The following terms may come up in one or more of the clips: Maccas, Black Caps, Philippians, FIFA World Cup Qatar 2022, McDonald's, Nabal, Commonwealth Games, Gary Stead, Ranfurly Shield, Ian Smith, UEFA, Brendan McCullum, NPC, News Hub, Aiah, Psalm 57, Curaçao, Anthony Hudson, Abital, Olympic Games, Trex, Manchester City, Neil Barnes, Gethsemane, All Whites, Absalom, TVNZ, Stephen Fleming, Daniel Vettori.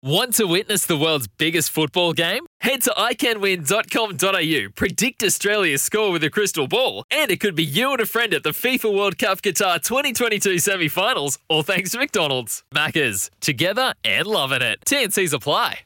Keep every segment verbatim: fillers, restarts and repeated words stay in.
Want to witness the world's biggest football game? Head to i can win dot com dot a u, predict Australia's score with a crystal ball, and it could be you and a friend at the FIFA World Cup Qatar twenty twenty-two semi-finals, all thanks to McDonald's. Maccas, together and loving it. T and Cs apply.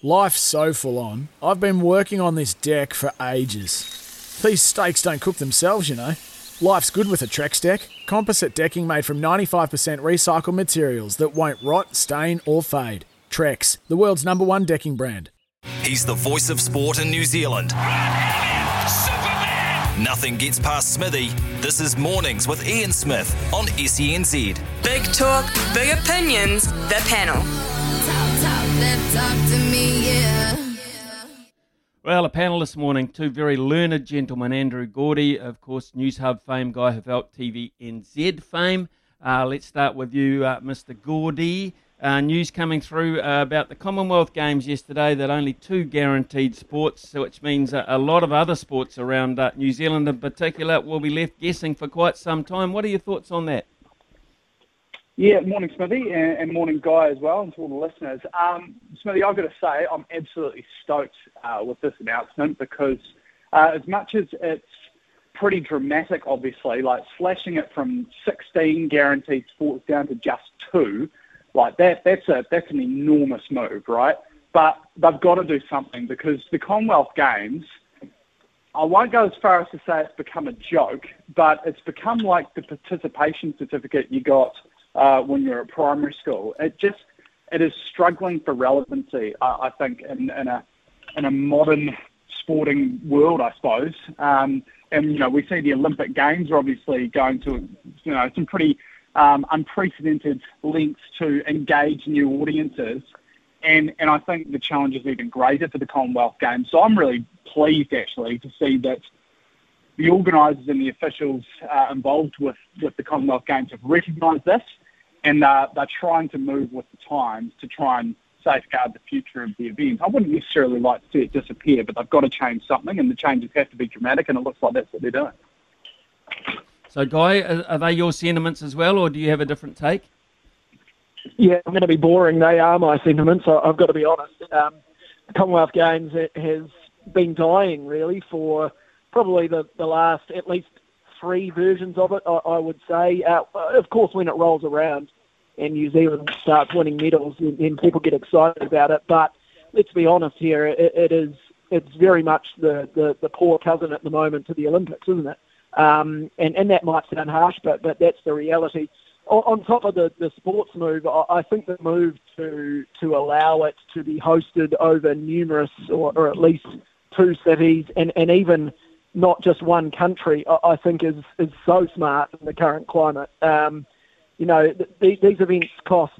Life's so full on. I've been working on this deck for ages. These steaks don't cook themselves, you know. Life's good with a Trex deck. Composite decking made from ninety-five percent recycled materials that won't rot, stain or fade. Trex, the world's number one decking brand. He's the voice of sport in New Zealand. Superman! Nothing gets past Smithy. This is Mornings with Ian Smith on S E N Z. Big talk, big opinions, the panel. Talk, talk, talk to me, yeah. Well, a panel this morning, two very learned gentlemen, Andrew Gordy, of course, News Hub fame, Guy Havelt, T V N Z fame. Uh, let's start with you, uh, Mister Gordy. Uh, news coming through uh, about the Commonwealth Games yesterday that only two guaranteed sports, so which means a, a lot of other sports around uh, New Zealand in particular will be left guessing for quite some time. What are your thoughts on that? Yeah, morning Smithy, and, and morning Guy as well, and to all the listeners. Um, Smithy, I've got to say I'm absolutely stoked uh, with this announcement because uh, as much as it's pretty dramatic, obviously, like slashing it from sixteen guaranteed sports down to just two, like that, that's a that's an enormous move, right? But they've got to do something because the Commonwealth Games, I won't go as far as to say it's become a joke, but it's become like the participation certificate you got uh, when you're at primary school. It just, it is struggling for relevancy, I, I think, in, in a in a modern sporting world, I suppose. Um, and you know, we see the Olympic Games are obviously going to, you know, some pretty Um, unprecedented lengths to engage new audiences, and, and I think the challenge is even greater for the Commonwealth Games. So I'm really pleased actually to see that the organisers and the officials uh, involved with, with the Commonwealth Games have recognised this, and uh, they're trying to move with the times to try and safeguard the future of the event. I wouldn't necessarily like to see it disappear, but they've got to change something, and the changes have to be dramatic, and it looks like that's what they're doing. So, Guy, are they your sentiments as well, or do you have a different take? Yeah, I'm going to be boring. They are my sentiments. So I've got to be honest. Um, the Commonwealth Games has been dying, really, for probably the, the last at least three versions of it, I, I would say. Uh, of course, when it rolls around and New Zealand starts winning medals, and, and people get excited about it. But let's be honest here, it, it is, it's very much the, the, the poor cousin at the moment to the Olympics, isn't it? Um, and, and that might sound harsh, but, but that's the reality. O- on top of the, the sports move, I, I think the move to to allow it to be hosted over numerous or, or at least two cities and, and even not just one country, I, I think is, is so smart in the current climate. Um, you know, th- th- these events cost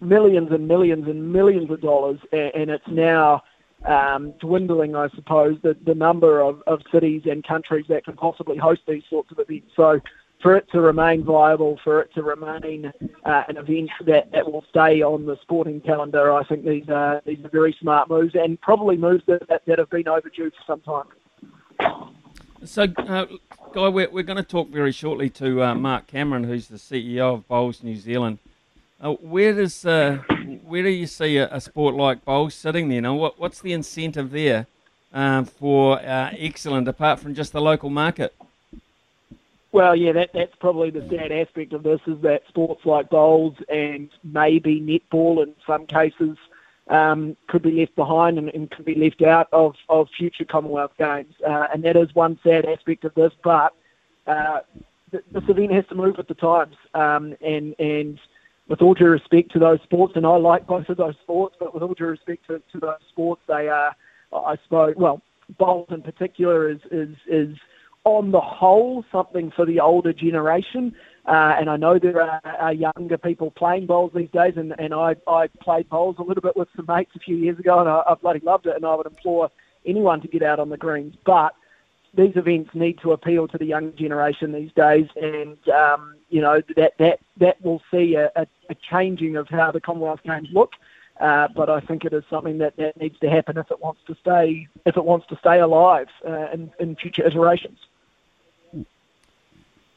millions and millions and millions of dollars, and, and it's now... Um, dwindling, I suppose, the, the number of, of cities and countries that can possibly host these sorts of events. So for it to remain viable, for it to remain uh, an event that, that will stay on the sporting calendar, I think these are, these are very smart moves and probably moves that, that, that have been overdue for some time. So, uh, Guy, we're, we're going to talk very shortly to uh, Mark Cameron, who's the C E O of Bowls New Zealand. Uh, where does... Uh, Where do you see a, a sport like bowls sitting there? Now, what, what's the incentive there um, for uh, excellent, apart from just the local market? Well, yeah, that, that's probably the sad aspect of this, is that sports like bowls and maybe netball in some cases um, could be left behind and, and could be left out of, of future Commonwealth Games. Uh, and that is one sad aspect of this, but uh, th- this event has to move with the times um, and... and with all due respect to those sports, and I like both of those sports, but with all due respect to, to those sports, they are, I suppose, well, bowls in particular is, is, is on the whole something for the older generation. Uh, and I know there are, are younger people playing bowls these days, and, and I, I played bowls a little bit with some mates a few years ago, and I, I bloody loved it, and I would implore anyone to get out on the greens. But these events need to appeal to the young generation these days, and um, you know that that that will see a, a, a changing of how the Commonwealth Games look. Uh, but I think it is something that, that needs to happen if it wants to stay if it wants to stay alive uh, in, in future iterations.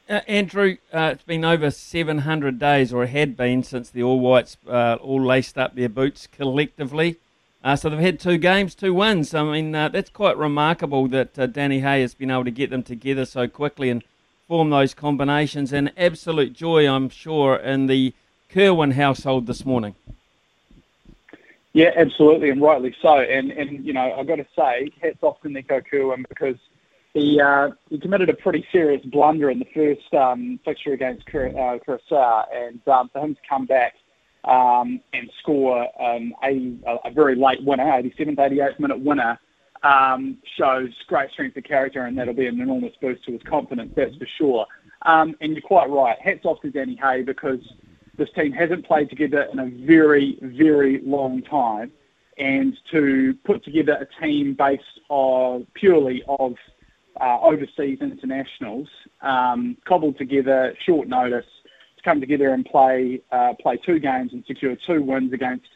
Uh, Andrew, uh, it's been over seven hundred days, or it had been, since the All Whites uh, all laced up their boots collectively. Uh, so they've had two games, two wins. I mean, uh, that's quite remarkable that uh, Danny Hay has been able to get them together so quickly and form those combinations. And absolute joy, I'm sure, in the Kirwan household this morning. Yeah, absolutely, and rightly so. And, and you know, I've got to say, hats off to Nico Kirwan, because He, uh, he committed a pretty serious blunder in the first um, fixture against Cura- uh, Curaçao, and um, for him to come back um, and score um, a, a very late winner, eighty-seventh, eighty-eighth minute winner, um, shows great strength of character, and that'll be an enormous boost to his confidence, that's for sure. Um, and you're quite right, hats off to Danny Hay, because this team hasn't played together in a very, very long time, and to put together a team based on purely of Uh, overseas internationals, um, cobbled together short notice to come together and play uh, play two games and secure two wins against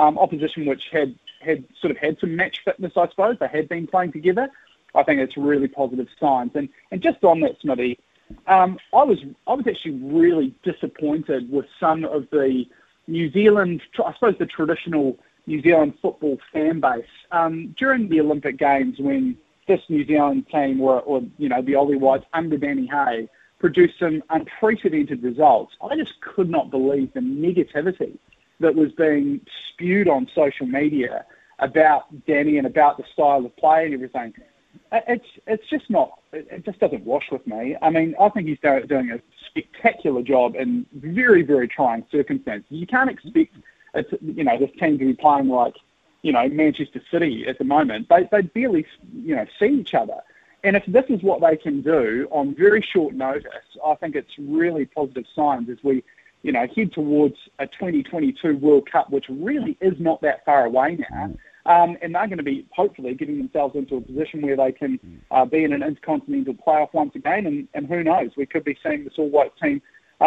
um, opposition which had, had sort of had some match fitness, I suppose. They had been playing together. I think it's really positive signs. And and just on that, Smitty, um, I was I was actually really disappointed with some of the New Zealand, I suppose the traditional New Zealand football fan base. Um, during the Olympic Games, when this New Zealand team, or, or you know, the All Whites under Danny Hay, produced some unprecedented results, I just could not believe the negativity that was being spewed on social media about Danny and about the style of play and everything. It's it's just not, it just doesn't wash with me. I mean, I think he's doing a spectacular job in very, very trying circumstances. You can't expect, you know, this team to be playing like, you know, Manchester City at the moment. They they barely, you know, see each other. And if this is what they can do on very short notice, I think it's really positive signs as we, you know, head towards a twenty twenty-two World Cup, which really is not that far away now. Um, and they're going to be, hopefully, getting themselves into a position where they can uh, be in an intercontinental playoff once again. And, and who knows, we could be seeing this all-white team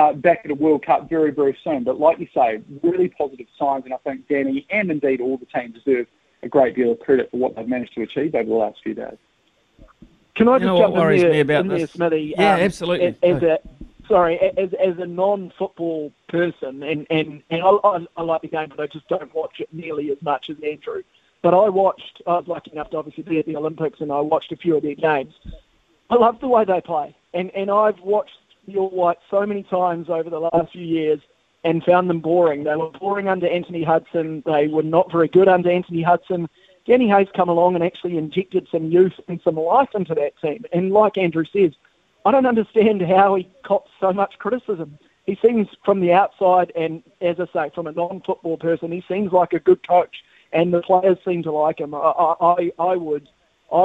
Uh, back at a World Cup very, very soon. But like you say, really positive signs, and I think Danny and indeed all the team deserve a great deal of credit for what they've managed to achieve over the last few days. Can I you just jump in, there, about in this? there, Smitty? Yeah, um, absolutely. As, as a, sorry, as, as a non-football person, and, and, and I, I, I like the game, but I just don't watch it nearly as much as Andrew. But I watched, I was lucky enough to obviously be at the Olympics, and I watched a few of their games. I love the way they play, and, and I've watched All Whites so many times over the last few years and found them boring. They were boring under Anthony Hudson. They were not very good under Anthony Hudson. Danny Hay's come along and actually injected some youth and some life into that team. And like Andrew says, I don't understand how he cops so much criticism. He seems from the outside, and as I say, from a non-football person, he seems like a good coach, and the players seem to like him. I, I, I would...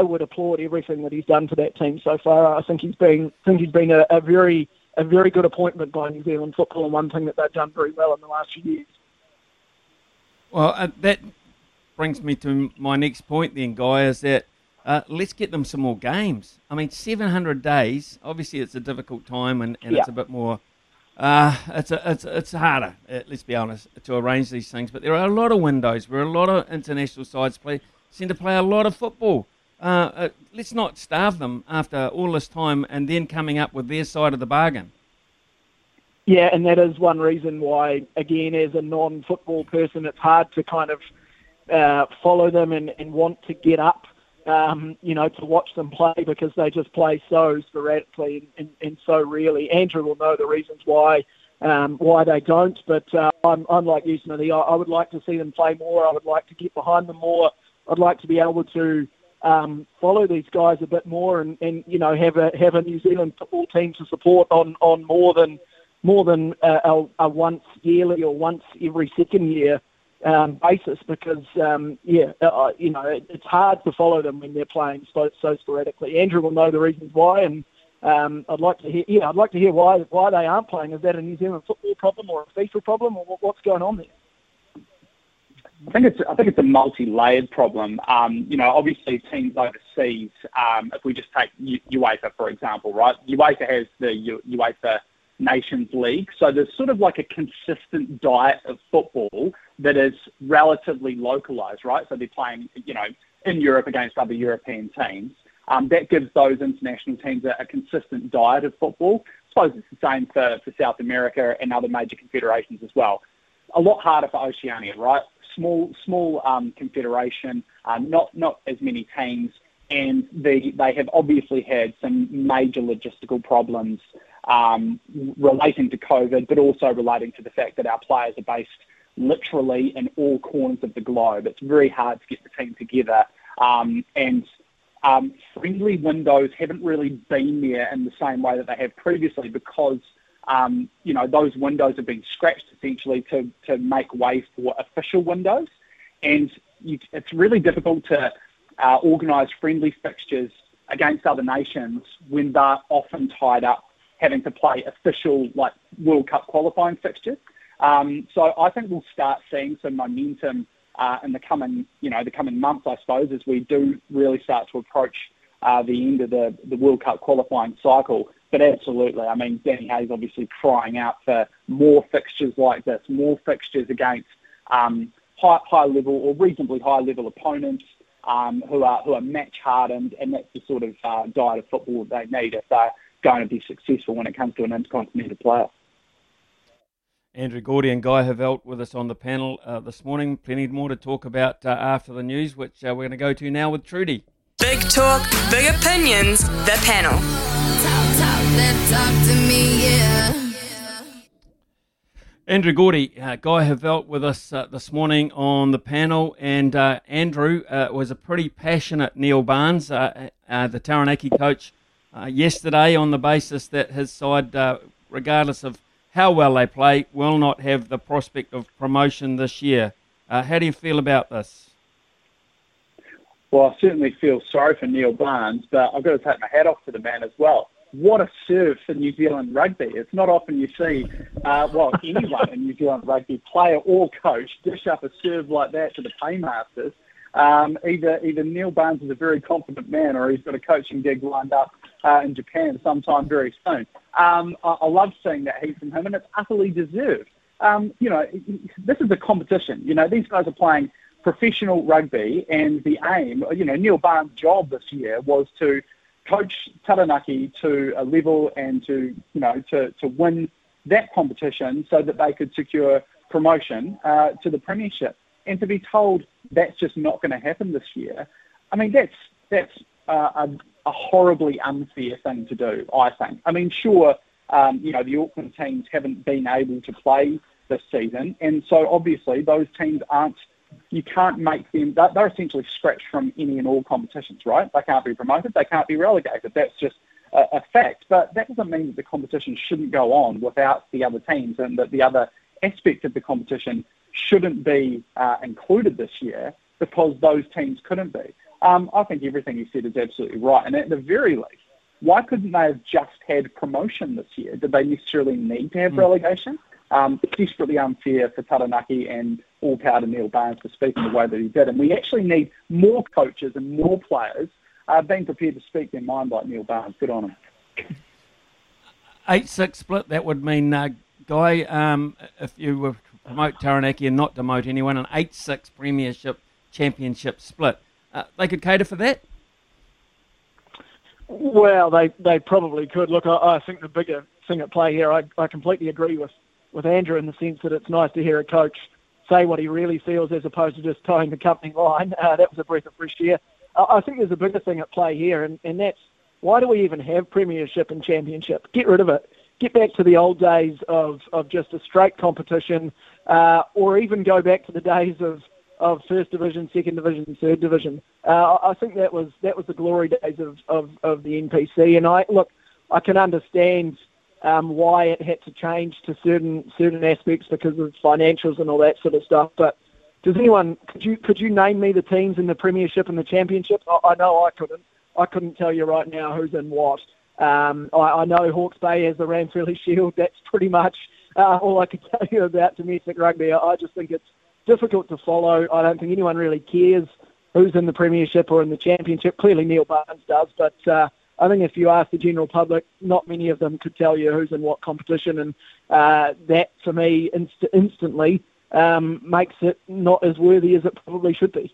I would applaud everything that he's done for that team so far. I think he's been think he's been a, a very a very good appointment by New Zealand football, and one thing that they've done very well in the last few years. Well, uh, that brings me to my next point then, Guy, is that uh, let's get them some more games. I mean, seven hundred days, obviously it's a difficult time, and, and yeah. it's a bit more, uh, it's, a, it's, it's harder, uh, let's be honest, to arrange these things. But there are a lot of windows where a lot of international sides play seem to play a lot of football. Uh, uh, let's not starve them after all this time and then coming up with their side of the bargain. Yeah, and that is one reason why, again, as a non-football person, it's hard to kind of uh, follow them and, and want to get up, um, you know, to watch them play, because they just play so sporadically and, and, and so rarely. Andrew will know the reasons why um, why they don't, but uh, I'm, I'm like you, Smitty. I, I would like to see them play more. I would like to get behind them more. I'd like to be able to Um, follow these guys a bit more, and, and you know have a have a New Zealand football team to support on, on more than more than a, a, a once yearly or once every second year um, basis, because um, yeah uh, you know it, it's hard to follow them when they're playing so, so sporadically. Andrew will know the reasons why, and um, I'd like to hear yeah I'd like to hear why why they aren't playing. Is that a New Zealand football problem or a FIFA problem, or what, what's going on there? I think it's I think it's a multi-layered problem. Um, you know, obviously teams overseas. Um, if we just take U- UEFA for example, right? UEFA has the U- UEFA Nations League, so there's sort of like a consistent diet of football that is relatively localized, right? So they're playing, you know, in Europe against other European teams. Um, that gives those international teams a, a consistent diet of football. suppose it's the same for, for South America and other major confederations as well. A lot harder for Oceania, right? Small, small um, confederation, um, not not as many teams, and the, they have obviously had some major logistical problems um, relating to COVID, but also relating to the fact that our players are based literally in all corners of the globe. It's very hard to get the team together, um, and um, friendly windows haven't really been there in the same way that they have previously because Um, you know, those windows have been scratched essentially to, to make way for official windows. And you, it's really difficult to uh, organise friendly fixtures against other nations when they're often tied up having to play official, like, World Cup qualifying fixtures. Um, so I think we'll start seeing some momentum uh, in the coming, you know, the coming months, I suppose, as we do really start to approach uh, the end of the, the World Cup qualifying cycle. But absolutely, I mean, Danny Hay's obviously crying out for more fixtures like this, more fixtures against um, high, high level or reasonably high level opponents um, who are who are match hardened, and that's the sort of uh, diet of football they need if they're going to be successful when it comes to an intercontinental player. Andrew Gordy and Guy Havelt with us on the panel uh, this morning. Plenty more to talk about uh, after the news, which uh, we're going to go to now with Trudy. Big talk, big opinions, the panel. Talk to me, yeah. Andrew Gordy, uh, Guy Havelt with us uh, this morning on the panel, and uh, Andrew uh, was a pretty passionate Neil Barnes, uh, uh, the Taranaki coach, uh, yesterday on the basis that his side, uh, regardless of how well they play, will not have the prospect of promotion this year. Uh, how do you feel about this? Well, I certainly feel sorry for Neil Barnes, but I've got to take my hat off to the man as well. What a serve for New Zealand rugby. It's not often you see, uh, well, anyone in New Zealand rugby, player or coach, dish up a serve like that to the paymasters. Um, either either Neil Barnes is a very confident man or he's got a coaching gig lined up uh, in Japan sometime very soon. Um, I, I love seeing that heat from him, and it's utterly deserved. Um, you know, this is a competition. You know, these guys are playing professional rugby, and the aim, you know, Neil Barnes' job this year was to coach Taranaki to a level and to, you know, to, to win that competition so that they could secure promotion uh, to the premiership. And to be told that's just not going to happen this year, I mean, that's that's uh, a, a horribly unfair thing to do, I think. I mean, sure, um, you know, the Auckland teams haven't been able to play this season, and so obviously those teams aren't, you can't make them, they're essentially scratched from any and all competitions, right? They can't be promoted, they can't be relegated. That's just a fact. But that doesn't mean that the competition shouldn't go on without the other teams, and that the other aspects of the competition shouldn't be uh, included this year because those teams couldn't be. Um, I think everything you said is absolutely right. And at the very least, why couldn't they have just had promotion this year? Did they necessarily need to have mm. relegation? Um, desperately unfair for Taranaki, and all power to Neil Barnes for speaking the way that he did. And we actually need more coaches and more players uh, being prepared to speak their mind like Neil Barnes. Good on him. eight six split, that would mean, uh, Guy, um, if you were to promote Taranaki and not demote anyone, an eight six premiership championship split. Uh, they could cater for that? Well, they, they probably could. Look, I, I think the bigger thing at play here, I, I completely agree with with Andrew in the sense that it's nice to hear a coach say what he really feels as opposed to just towing the company line. Uh, that was a breath of fresh air. Uh, I think there's a bigger thing at play here, and, and that's why do we even have premiership and championship? Get rid of it. Get back to the old days of, of just a straight competition, uh, or even go back to the days of, of first division, second division, third division. Uh, I think that was that was the glory days of, of, of the N P C. And I look, I can understand Um, why it had to change to certain certain aspects because of financials and all that sort of stuff. But does anyone could you could you name me the teams in the premiership and the championship? I, I know I couldn't. I couldn't tell you right now who's in what. Um, I, I know Hawke's Bay has the Ranfurly Shield. That's pretty much uh, all I could tell you about domestic rugby. I, I just think it's difficult to follow. I don't think anyone really cares who's in the premiership or in the championship. Clearly Neil Barnes does, but. Uh, I think if you ask the general public, not many of them could tell you who's in what competition, and uh, that, for me, inst- instantly um, makes it not as worthy as it probably should be.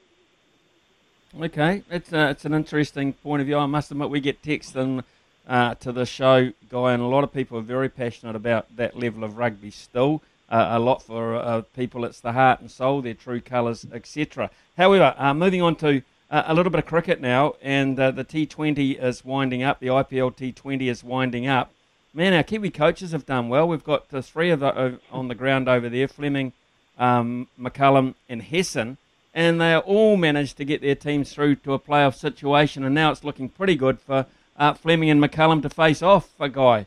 Okay, it's, a, it's an interesting point of view. I must admit, we get texts in uh, to this show, Guy, and a lot of people are very passionate about that level of rugby still. Uh, a lot for uh, people, it's the heart and soul, their true colours, et cetera. However, uh, moving on to uh, a little bit of cricket now, and uh, the T twenty is winding up, the I P L T twenty is winding up. Man, our Kiwi coaches have done well. We've got uh, three of the, uh, on the ground over there, Fleming, um, McCullum and Hesson, and they all managed to get their teams through to a playoff situation, and now it's looking pretty good for uh, Fleming and McCullum to face off, a Guy.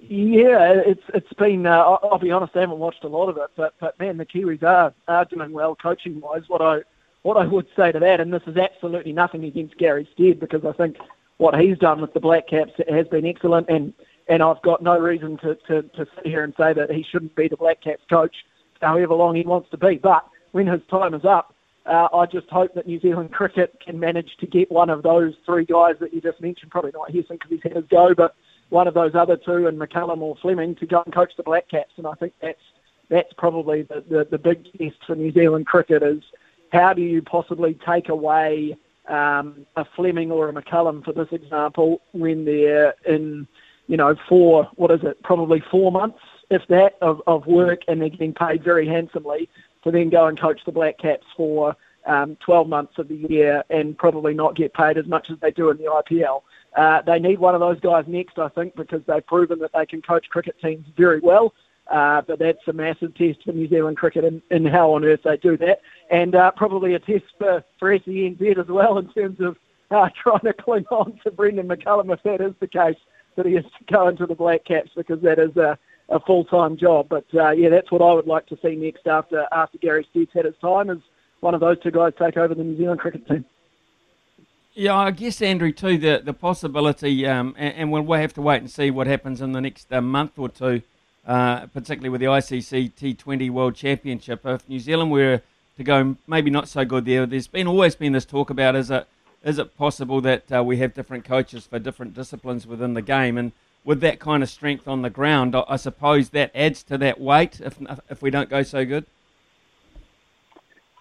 Yeah, it's it's been. Uh, I'll be honest, I haven't watched a lot of it, but but man, the Kiwis are are doing well coaching wise. What I what I would say to that, and this is absolutely nothing against Gary Stead, because I think what he's done with the Black Caps has been excellent, and, and I've got no reason to, to, to sit here and say that he shouldn't be the Black Caps coach, however long he wants to be. But when his time is up, uh, I just hope that New Zealand cricket can manage to get one of those three guys that you just mentioned. Probably not Hesson because he's had his go, but one of those other two, and McCullum or Fleming, to go and coach the Black Caps. And I think that's that's probably the, the, the big test for New Zealand cricket is how do you possibly take away um, a Fleming or a McCullum, for this example, when they're in, you know, four, what is it, probably four months, if that, of, of work, and they're getting paid very handsomely to then go and coach the Black Caps for um, twelve months of the year and probably not get paid as much as they do in the I P L. Uh, they need one of those guys next, I think, because they've proven that they can coach cricket teams very well. Uh, but that's a massive test for New Zealand cricket and, and how on earth they do that. And uh, probably a test for, for S E N Z as well in terms of uh, trying to cling on to Brendan McCullum, if that is the case, that he has to go into the Black Caps, because that is a, a full-time job. But, uh, yeah, that's what I would like to see next after, after Gary Stead's had his time, is one of those two guys take over the New Zealand cricket team. Yeah, I guess, Andrew, too, the, the possibility, um, and, and we'll, we'll have to wait and see what happens in the next uh, month or two, uh, particularly with the I C C T twenty World Championship. If New Zealand were to go maybe not so good there, there's been always been this talk about is it is it possible that uh, we have different coaches for different disciplines within the game, and with that kind of strength on the ground, I, I suppose that adds to that weight if if we don't go so good.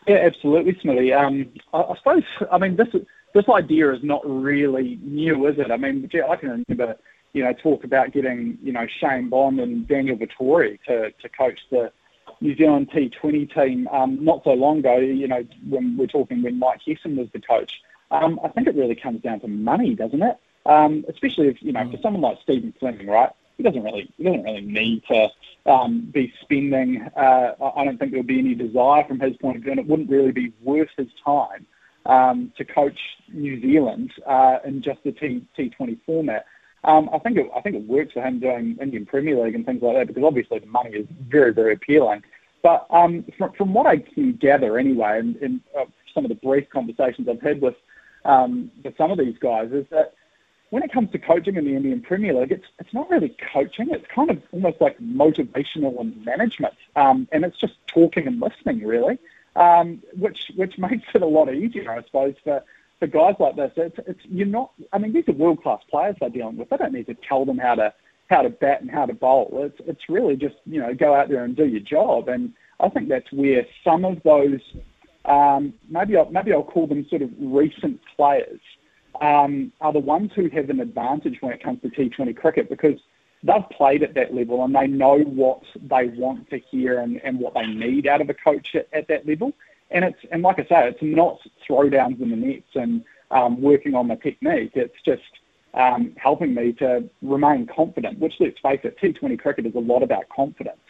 Yeah, absolutely, Smitty. Um, I, I suppose, I mean, this is... This idea is not really new, is it? I mean, I can remember, you know, talk about getting, you know, Shane Bond and Daniel Vettori to, to coach the New Zealand T twenty team um, not so long ago, you know, when we're talking when Mike Hesson was the coach. Um, I think it really comes down to money, doesn't it? Um, especially if, you know, mm. for someone like Stephen Fleming, right? He doesn't really, he doesn't really need to um, be spending. Uh, I don't think there'll be any desire from his point of view, and it wouldn't really be worth his time Um, to coach New Zealand uh, in just the T, T20 format. Um, I think it, I think it works for him doing Indian Premier League and things like that, because obviously the money is very, very appealing. But um, from, from what I can gather anyway, and, and uh, some of the brief conversations I've had with, um, with some of these guys, is that when it comes to coaching in the Indian Premier League, it's it's not really coaching. It's kind of almost like motivational and management. Um, and it's just talking and listening, really. Um, which which makes it a lot easier, I suppose, for, for guys like this. It's, it's you're not. I mean, these are world class players they're dealing with. They don't need to tell them how to how to bat and how to bowl. It's it's really just, you know, go out there and do your job. And I think that's where some of those um, maybe I'll, maybe I'll call them sort of recent players um, are the ones who have an advantage when it comes to T twenty cricket, because they've played at that level and they know what they want to hear and, and what they need out of a coach at, at that level. And it's and like I say, it's not throwdowns in the nets and um, working on my technique. It's just um, helping me to remain confident, which, let's face it, T twenty cricket is a lot about confidence.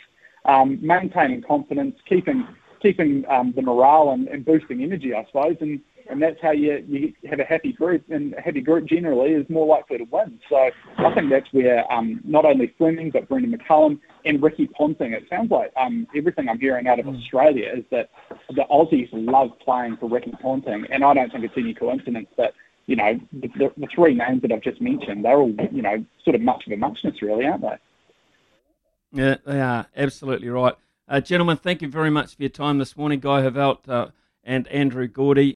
Um, maintaining confidence, keeping keeping um, the morale and, and boosting energy, I suppose. And, and that's how you, you have a happy group, and a happy group generally is more likely to win. So I think that's where um, not only Fleming, but Brendan McCullum and Ricky Ponting, it sounds like um, everything I'm hearing out of Australia is that the Aussies love playing for Ricky Ponting, and I don't think it's any coincidence that, you know, the, the three names that I've just mentioned, they're all, you know, sort of much of a muchness really, aren't they? Yeah, they are. Absolutely right. Uh, gentlemen, thank you very much for your time this morning. Guy Havelt uh, and Andrew Gordy.